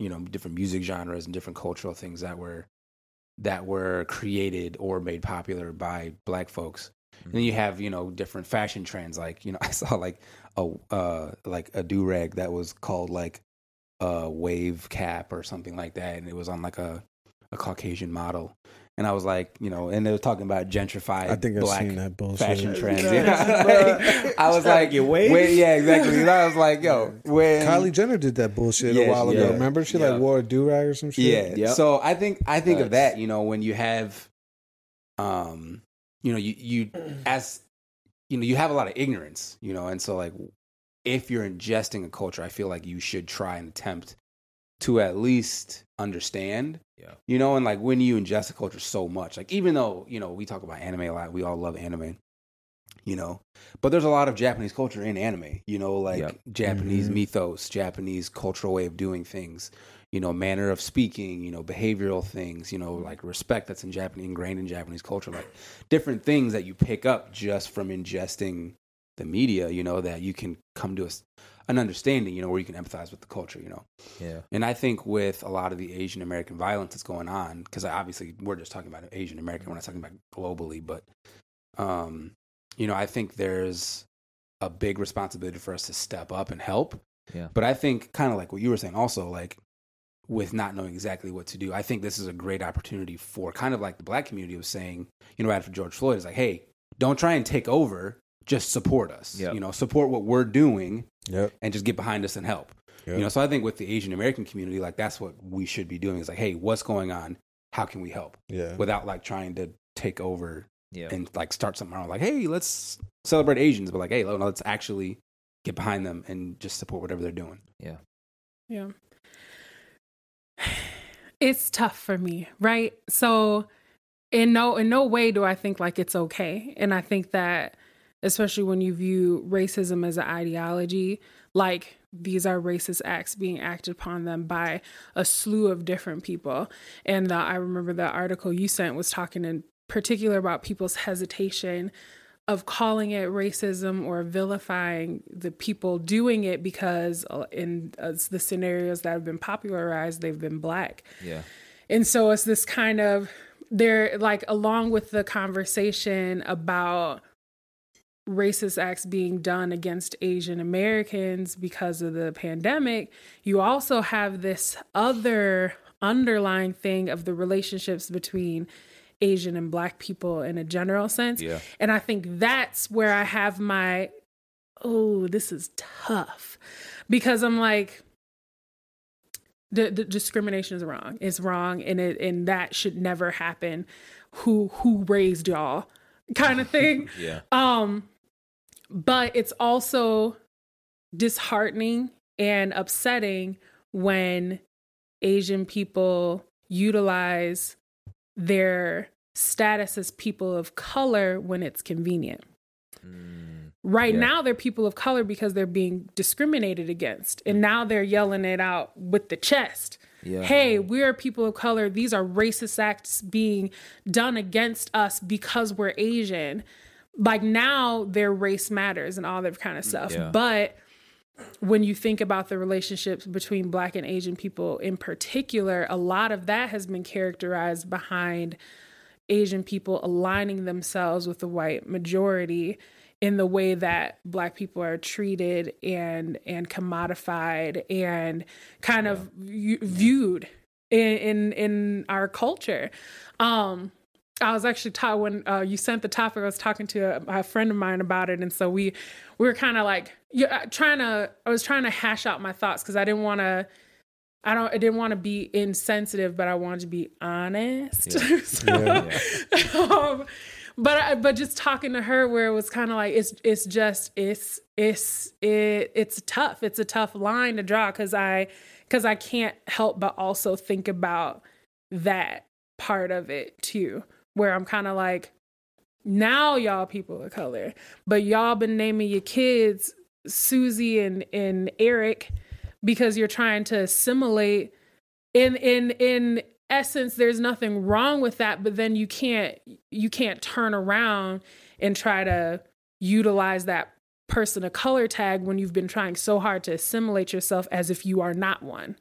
music genres and different cultural things that were created or made popular by black folks. Mm-hmm. And then you have, you know, different fashion trends. Like, you know, I saw like a do-rag that was called like a wave cap or something like that. And it was on like a Caucasian model. And I was like, you know, and they were talking about gentrified black fashion trends. Yeah. Like, I was like, yeah, exactly. And I was like, yo, when Kylie Jenner did that bullshit a while ago, remember? She like wore a do-rag or some shit. Yeah. Yep. So I think of that, you know, when you have, you know, you as, you know, you have a lot of ignorance, you know, and so like if you're ingesting a culture, I feel like you should try and attempt to at least understand, you know, and like when you ingest a culture so much, like even though, you know, we talk about anime a lot, we all love anime, you know, but there's a lot of Japanese culture in anime, you know, like Japanese mythos, Japanese cultural way of doing things, you know, manner of speaking, you know, behavioral things, you know, like respect that's in Japanese, ingrained in Japanese culture, like different things that you pick up just from ingesting the media, you know, that you can come to an understanding, you know, where you can empathize with the culture, you know. Yeah. And I think with a lot of the Asian American violence that's going on, because obviously we're just talking about Asian American, we're not talking about globally, but, you know, I think there's a big responsibility for us to step up and help. Yeah. But I think kind of like what you were saying also, like with not knowing exactly what to do, I think this is a great opportunity for kind of like the black community was saying, you know, right after George Floyd, is like, hey, don't try and take over. Just support us, you know, support what we're doing and just get behind us and help, you know? So I think with the Asian American community, like that's what we should be doing is like, hey, what's going on? How can we help? Yeah. Without like trying to take over and like start something around like, hey, let's celebrate Asians. But like, hey, let's actually get behind them and just support whatever they're doing. Yeah. Yeah. It's tough for me. Right. So in no way do I think like it's okay. And I think that, especially when you view racism as an ideology, like these are racist acts being acted upon them by a slew of different people. And I remember the article you sent was talking in particular about people's hesitation of calling it racism or vilifying the people doing it because in the scenarios that have been popularized, they've been black. Yeah. And so it's this kind of, they're like along with the conversation about racist acts being done against Asian Americans because of the pandemic, you also have this other underlying thing of the relationships between Asian and black people in a general sense. Yeah. And I think that's where I have my, oh, this is tough, because I'm like, the discrimination is wrong. It's wrong. And that should never happen. Who raised y'all kind of thing. Yeah. But it's also disheartening and upsetting when Asian people utilize their status as people of color when it's convenient. Now they're people of color because they're being discriminated against. And now they're yelling it out with the chest. Yeah. Hey, we are people of color. These are racist acts being done against us because we're Asian. Like now their race matters and all that kind of stuff. Yeah. But when you think about the relationships between Black and Asian people in particular, a lot of that has been characterized behind Asian people aligning themselves with the white majority in the way that Black people are treated and commodified and kind of viewed in our culture. I was actually taught when you sent the topic, I was talking to a friend of mine about it. And so we were kind of like I was trying to hash out my thoughts because I didn't want to be insensitive, but I wanted to be honest. Yeah. But just talking to her where it was kind of like, it's tough. It's a tough line to draw because I can't help but also think about that part of it too, where I'm kind of like, now y'all people of color, but y'all been naming your kids Susie and Eric because you're trying to assimilate. In essence, there's nothing wrong with that, but then you can't turn around and try to utilize that person of color tag when you've been trying so hard to assimilate yourself as if you are not one.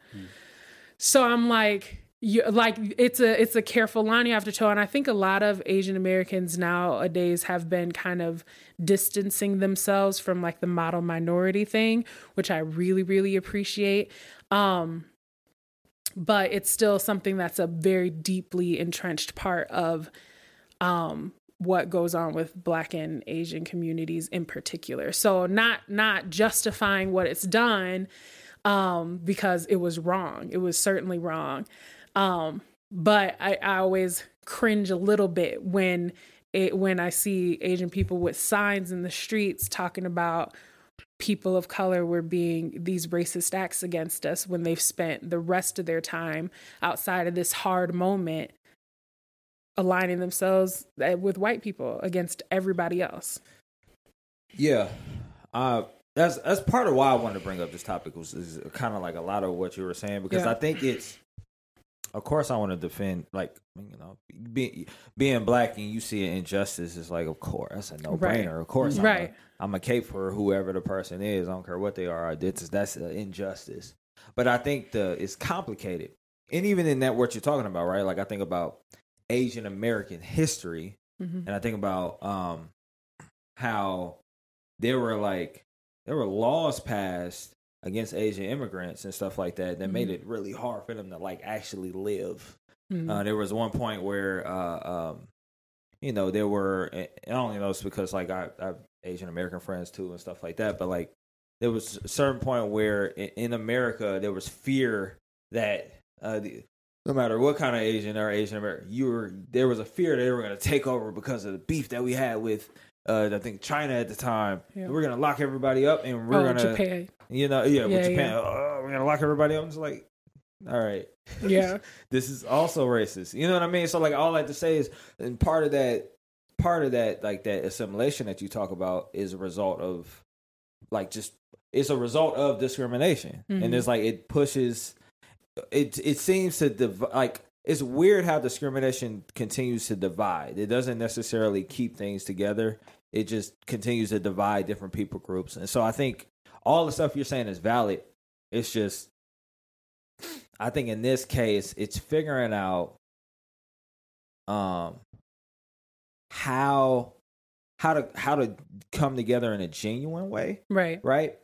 So I'm like, it's a careful line you have to toe. And I think a lot of Asian Americans nowadays have been kind of distancing themselves from like the model minority thing, which I really, really appreciate. But it's still something that's a very deeply entrenched part of what goes on with Black and Asian communities in particular. So not justifying what it's done because it was wrong. It was certainly wrong. But I always cringe a little bit when I see Asian people with signs in the streets talking about people of color were being these racist acts against us when they've spent the rest of their time outside of this hard moment aligning themselves with white people against everybody else. Yeah. That's part of why I wanted to bring up this topic is kind of like a lot of what you were saying, because I think it's, of course, I want to defend, like, you know, being Black and you see an injustice is like, of course, that's a no-brainer. Right. Of course, right. I'm a cape for whoever the person is. I don't care what they are. That's an injustice. But I think it's complicated. And even in that, what you're talking about, right? Like, I think about Asian American history, and I think about how there were laws passed against Asian immigrants and stuff like that made it really hard for them to like actually live. There was one point where, you know, there were, and I only know it's because like I have Asian American friends too and stuff like that, but like there was a certain point where in America there was fear that no matter what kind of Asian or Asian American, there was a fear that they were going to take over because of the beef that we had with I think China at the time. Yeah. We're gonna lock everybody up, and we're gonna Japan. You know, with Japan. Yeah. Oh, we're gonna lock everybody up. It's like, all right, yeah, this is also racist. You know what I mean? So like, all I have to say is, and part of that, like that assimilation that you talk about is a result of, like, just it's a result of discrimination, and it's like it pushes. It seems to like. It's weird how discrimination continues to divide. It doesn't necessarily keep things together. It just continues to divide different people groups. And so I think all the stuff you're saying is valid. It's just, I think in this case, it's figuring out how to come together in a genuine way. Right. Right.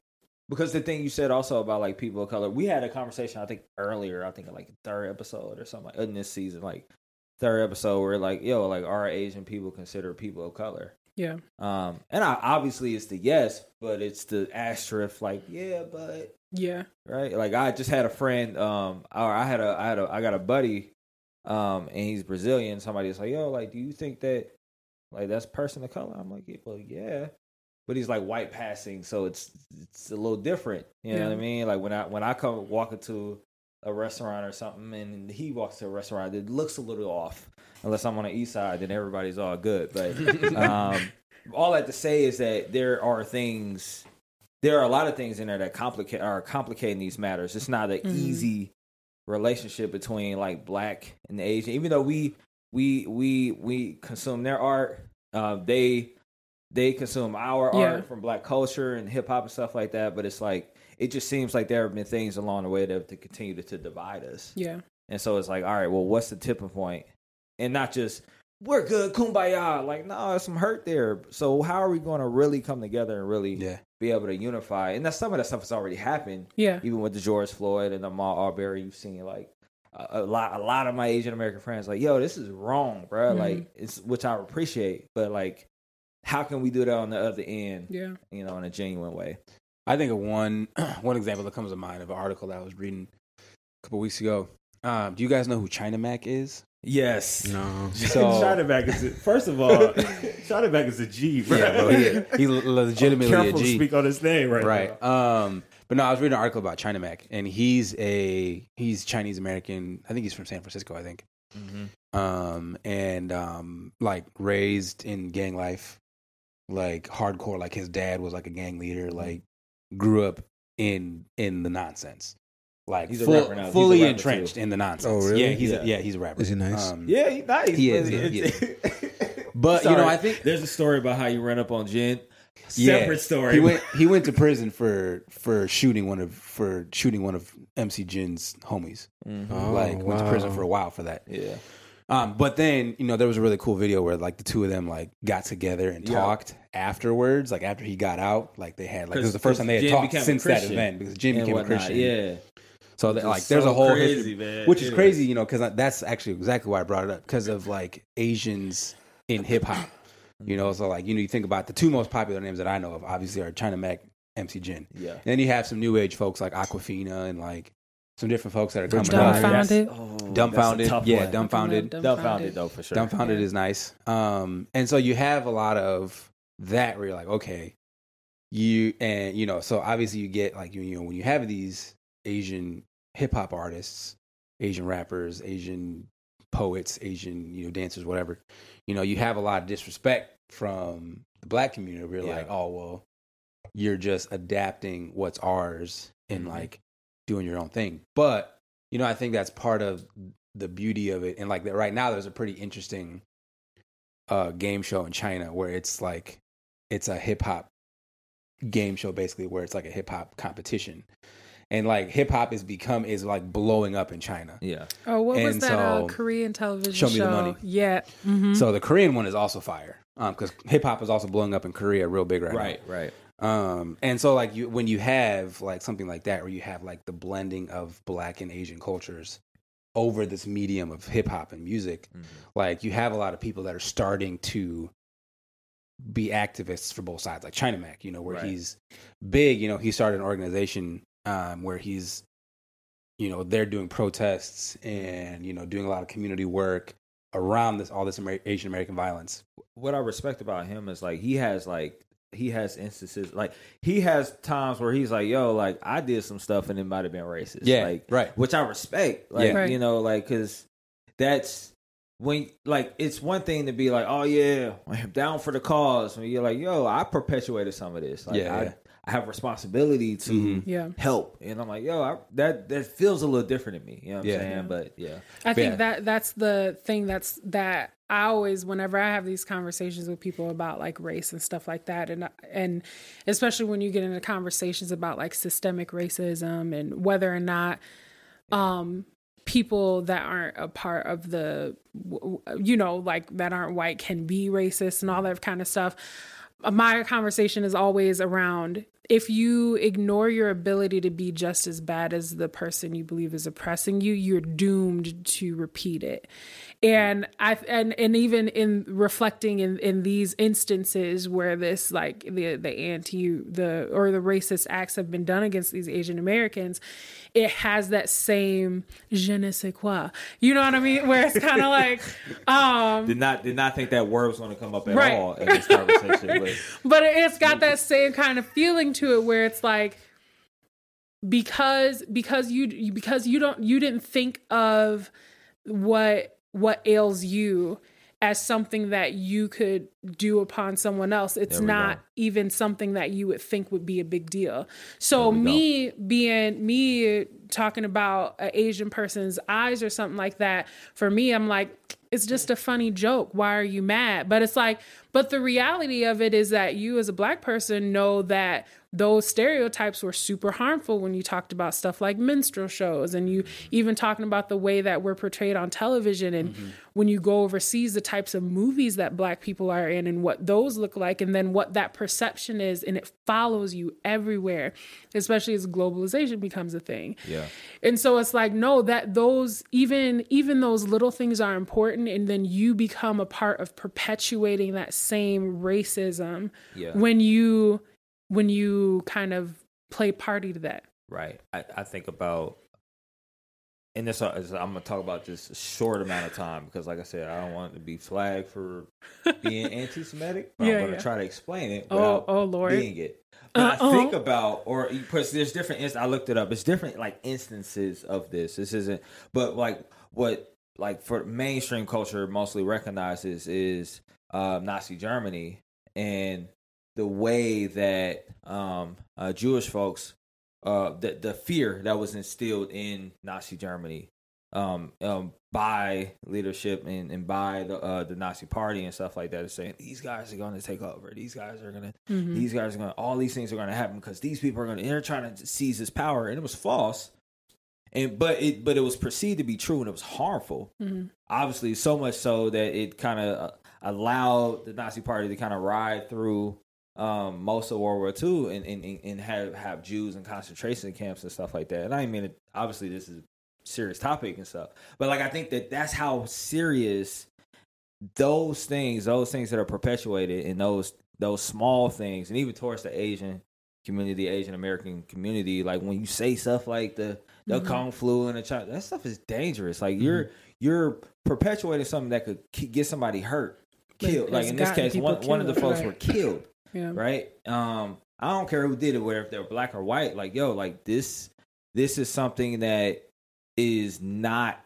Because the thing you said also about like people of color, we had a conversation I think like third episode or something in this season, like third episode where like, yo, like are Asian people considered people of color? Yeah. And obviously it's the yes, but it's the asterisk like yeah, but yeah, right. Like I just had a friend, I got a buddy, and he's Brazilian. Somebody's like, yo, like do you think that like that's person of color? I'm like, yeah, well, yeah. But he's like white passing, so it's a little different. You know what I mean? Like when I come walk into a restaurant or something, and he walks to a restaurant, it looks a little off. Unless I'm on the east side, then everybody's all good. But all I have to say is that there are a lot of things in there that are complicating these matters. It's not an easy relationship between like Black and Asian, even though we consume their art. They consume our art from Black culture and hip hop and stuff like that, but it's like it just seems like there have been things along the way that to continue to divide us. Yeah. And so it's like, all right, well, what's the tipping point? And not just, we're good, kumbaya. Like, no, there's some hurt there. So how are we going to really come together and really be able to unify? And that's some of that stuff has already happened. Yeah. Even with the George Floyd and the Ahmaud Arbery, you've seen like a lot of my Asian American friends like, yo, this is wrong, bro. Mm-hmm. Like, it's, which I appreciate, but like, how can we do that on the other end? Yeah. You know, in a genuine way. I think of one example that comes to mind of an article that I was reading a couple weeks ago. Do you guys know who China Mac is? Yes. No. So, China Mac is, first of all, China Mac is a G, right? Yeah, bro. He legitimately a G. Careful to speak on his name right now. But no, I was reading an article about China Mac, and he's Chinese American. I think he's from San Francisco, I think. Mm-hmm. Like raised in gang life, like hardcore. Like his dad was like a gang leader. Like grew up in the nonsense. Like he's fully entrenched too. In the nonsense. Oh, really? Yeah, he's a rapper. Is he nice? Yeah, he's nice. He is. Yeah. But sorry, you know, I think there's a story about how you ran up on Jin. Separate story. He went to prison for shooting one of MC Jin's homies. Mm-hmm. Oh, like went to prison for a while for that. Yeah. But then, you know, there was a really cool video where like the two of them like got together and talked afterwards, like after he got out, like they had like it was the first time they had talked since that event because Jin became a Christian. Yeah. So that, like, there's a whole crazy history, man. Which is crazy, you know, because that's actually exactly why I brought it up because of like Asians in hip hop, you know. So like, you know, you think about the two most popular names that I know of, obviously, are China Mac, MC Jin. Yeah. And then you have some new age folks like Aquafina and like some different folks that are coming up. Dumbfounded. Dumbfounded. Dumbfounded though for sure. Dumbfounded is nice. And so you have a lot of that where you're like, okay, you know, so obviously you get like you know when you have these Asian hip hop artists, Asian rappers, Asian poets, Asian, you know, dancers, whatever, you know, you have a lot of disrespect from the black community. We're like, oh, well, you're just adapting what's ours and like doing your own thing. But, you know, I think that's part of the beauty of it. And like that right now, there's a pretty interesting game show in China where it's like, it's a hip hop game show, basically, where it's like a hip hop competition. And like hip hop is like blowing up in China. Yeah. Oh, what was that Korean television show? Show Me the Money. Yeah. Mm-hmm. So the Korean one is also fire because hip hop is also blowing up in Korea real big right now. Right. And so like when you have like something like that where you have like the blending of black and Asian cultures over this medium of hip hop and music, like you have a lot of people that are starting to be activists for both sides. Like China Mac, you know, where he's big. You know, he started an organization. Where he's, you know, they're doing protests and, you know, doing a lot of community work around all this Asian American violence. What I respect about him is like he has instances like he has times where he's like, yo, like I did some stuff and it might have been racist. Yeah, like, right. Which I respect. Like, you know, like because that's when like it's one thing to be like, oh, yeah, I'm down for the cause. When you're like, yo, I perpetuated some of this. Like, I have responsibility to help. And I'm like, yo, that feels a little different to me. You know what I'm saying? Yeah. But I think that's the thing that I always, whenever I have these conversations with people about like race and stuff like that. And especially when you get into conversations about like systemic racism and whether or not, people that aren't a part of the, you know, like that aren't white can be racist and all that kind of stuff. My conversation is always around if you ignore your ability to be just as bad as the person you believe is oppressing you, you're doomed to repeat it. And I even in reflecting in these instances where this like the racist acts have been done against these Asian Americans, it has that same je ne sais quoi. You know what I mean? Where it's kind of like did not think that word was going to come up at all in this conversation, but it's got that same kind of feeling to it where it's like because you didn't think of what ails you as something that you could do upon someone else. It's not even something that you would think would be a big deal. So me talking about an Asian person's eyes or something like that, for me, I'm like, it's just a funny joke. Why are you mad? But it's like, but the reality of it is that you as a black person know that those stereotypes were super harmful when you talked about stuff like minstrel shows, and you even talking about the way that we're portrayed on television, and mm-hmm. when you go overseas, the types of movies that Black people are in and what those look like, and then what that perception is, and it follows you everywhere, especially as globalization becomes a thing. Yeah. And so it's like, no, that those even those little things are important, and then you become a part of perpetuating that same racism when you kind of play party to that. Right. I think about, and this, I'm going to talk about just a short amount of time, because like I said, I don't want to be flagged for being anti-Semitic, but I'm going to try to explain it without being it. But I think about, or there's different instances, I looked it up, it's different like instances of this. This isn't, but like what, like for mainstream culture mostly recognizes is Nazi Germany, and the way that Jewish folks, the fear that was instilled in Nazi Germany by leadership and by the Nazi Party and stuff like that, is saying these guys are going to take over. These guys are going to. Mm-hmm. These guys are going. All these things are going to happen because these people are going to. They're trying to seize this power, and it was false. And but it was perceived to be true, and it was harmful. Mm-hmm. Obviously, so much so that it kind of allowed the Nazi Party to kind of ride through most of World War II and have Jews in concentration camps and stuff like that. And I mean, obviously this is a serious topic and stuff, but like I think that's how serious those things that are perpetuated, and those small things, and even towards the Asian community, Asian American community, like when you say stuff like the mm-hmm. Kung Flu and the China, that stuff is dangerous. Like mm-hmm. you're perpetuating something that could get somebody hurt, killed. Like in this case, one of the folks were killed. Yeah. Right. I don't care who did it, whether if they're Black or white. Like, yo, like this is something that is not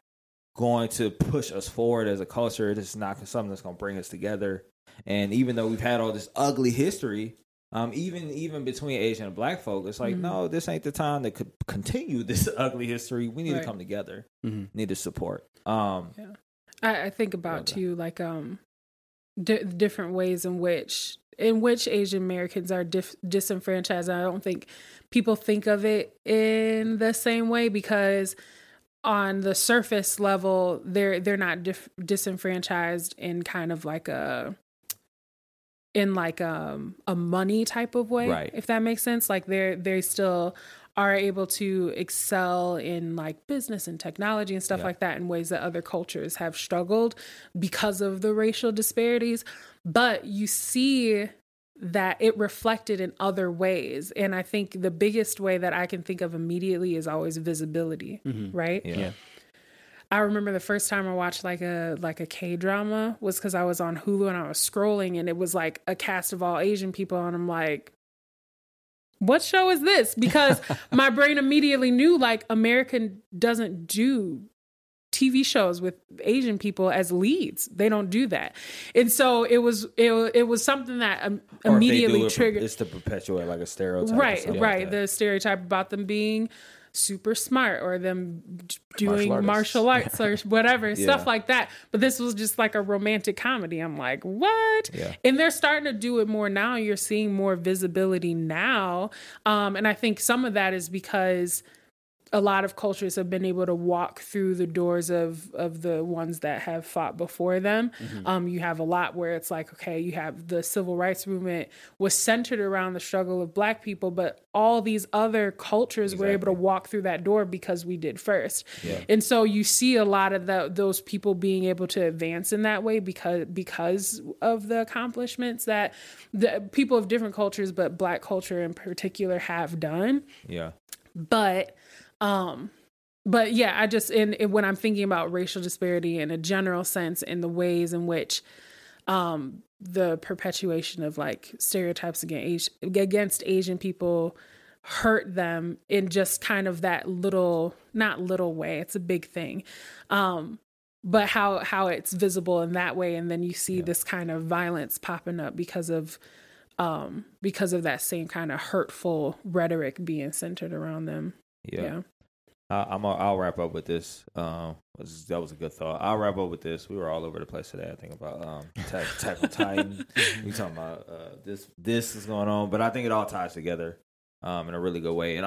going to push us forward as a culture. This is not something that's going to bring us together. And even though we've had all this ugly history, even between Asian and Black folk, it's like, mm-hmm. no, this ain't the time that could continue this ugly history. We need to come together. Mm-hmm. Need to support. I think about too, like different ways in which Asian Americans are disenfranchised. I don't think people think of it in the same way, because on the surface level, they're not disenfranchised in kind of like a money type of way, right. If that makes sense. Like they still are able to excel in like business and technology and stuff like that in ways that other cultures have struggled because of the racial disparities. But you see that it reflected in other ways. And I think the biggest way that I can think of immediately is always visibility, mm-hmm. right? Yeah. I remember the first time I watched like a K-drama was because I was on Hulu and I was scrolling, and it was like a cast of all Asian people, and I'm like, what show is this? Because my brain immediately knew like America doesn't do TV shows with Asian people as leads. They don't do that. And so it was something that immediately triggered. It's to perpetuate like a stereotype. Right. Like the stereotype about them being super smart or them doing martial arts or whatever, stuff like that. But this was just like a romantic comedy. I'm like, what? Yeah. And they're starting to do it more now. You're seeing more visibility now. And I think some of that is because a lot of cultures have been able to walk through the doors of the ones that have fought before them. Mm-hmm. You have a lot where it's like, okay, you have the civil rights movement was centered around the struggle of Black people, but all these other cultures were able to walk through that door because we did first. Yeah. And so you see a lot of those people being able to advance in that way because of the accomplishments that the people of different cultures, but Black culture in particular, have done. Yeah. But yeah, I just, and when I'm thinking about racial disparity in a general sense and the ways in which, the perpetuation of like stereotypes against Asian people hurt them in just kind of that not little way. It's a big thing. But how it's visible in that way. And then you see this kind of violence popping up because of that same kind of hurtful rhetoric being centered around them. Yeah. I'll wrap up with this. That was a good thought. I'll wrap up with this. We were all over the place today. I think about Attack on Titan. We talking about this is going on, but I think it all ties together. in a really good way. And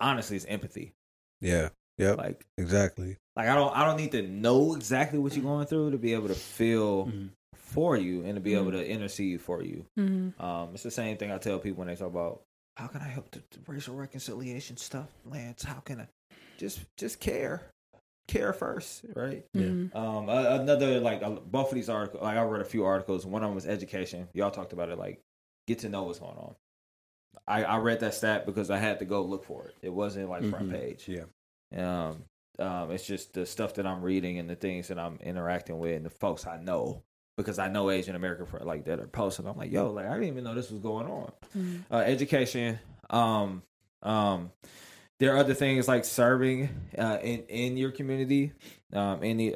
honestly, it's empathy. Yeah. Yep. Like exactly. Like I don't need to know exactly what you're going through to be able to feel for you and to be able to intercede for you. Mm-hmm. It's the same thing I tell people when they talk about how can I help the racial reconciliation stuff, Lance? How can I just care first, right? Yeah. Mm-hmm. Another like both of these articles, like I read a few articles. One of them was education. Y'all talked about it, like get to know what's going on. I read that stat because I had to go look for it. It wasn't like front page. Yeah. It's just the stuff that I'm reading and the things that I'm interacting with and the folks I know, because I know Asian American friends like that are posting. I'm like, yo, like I didn't even know this was going on. Mm-hmm. Education. There are other things like serving in your community. I'm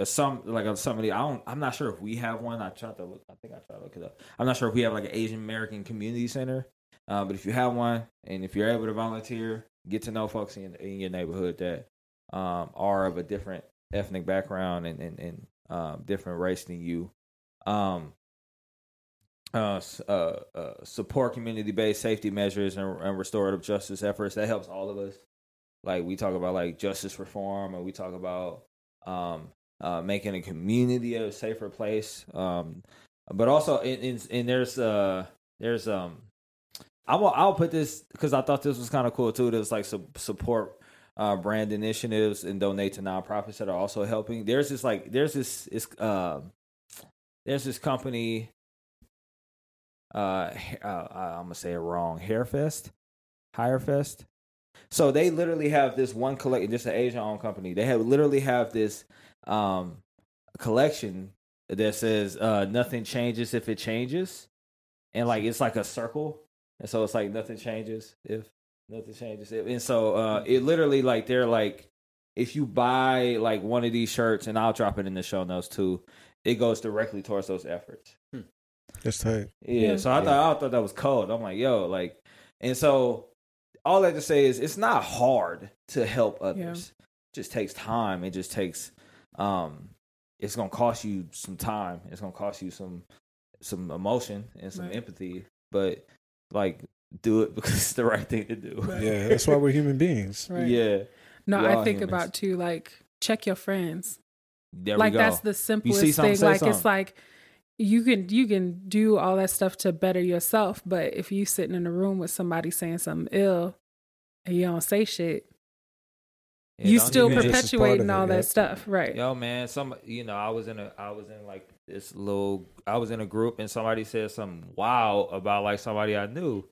not sure if we have one. I think I tried to look it up. I'm not sure if we have like an Asian American community center. But if you have one and if you're able to volunteer, get to know folks in your neighborhood that are of a different ethnic background and different race than you. Support community-based safety measures and restorative justice efforts. That helps all of us. Like we talk about like justice reform, and we talk about making a community a safer place. But also I'll put this because I thought this was kind of cool too. There's like support brand initiatives and donate to nonprofits that are also helping. There's this company. I'm gonna say it wrong. Hirefest. So they literally have this one collection. Just an Asian-owned company. They literally have this collection that says nothing changes if it changes, and like it's like a circle. And so it's like nothing changes if nothing changes. And so it literally like they're like, if you buy like one of these shirts, and I'll drop it in the show notes too, it goes directly towards those efforts. That's tight. Yeah. So I thought that was cold. I'm like, yo, like, and so all I have to say is it's not hard to help others. Yeah. It just takes time. It just takes. It's gonna cost you some time. It's gonna cost you some emotion and some empathy, but. Like, do it because it's the right thing to do. Right. Yeah, that's why we're human beings. Right. Yeah. No, I think humans. About, too, like, check your friends. There like, we go. Like, that's the simplest thing. Like, it's like, you can do all that stuff to better yourself, but if you sitting in a room with somebody saying something ill and you don't say shit, yeah, you still perpetuating all that stuff. Right. Yo, man, I was in a group and somebody said something wild about like somebody I knew.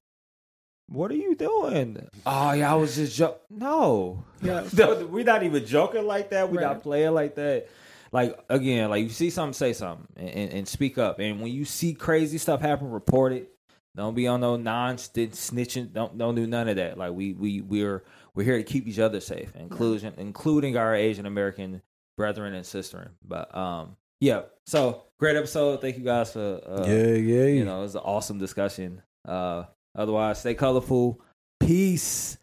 What are you doing? Oh yeah, I was just joking. No. Yeah. We're not even joking like that. We're not playing like that. Like again, like you see something, say something and speak up. And when you see crazy stuff happen, report it. Don't be on no snitching. Don't do none of that. Like we're here to keep each other safe. Including our Asian American brethren and sisterin. But yeah, so great episode. Thank you guys for it was an awesome discussion. Otherwise, stay colorful. Peace.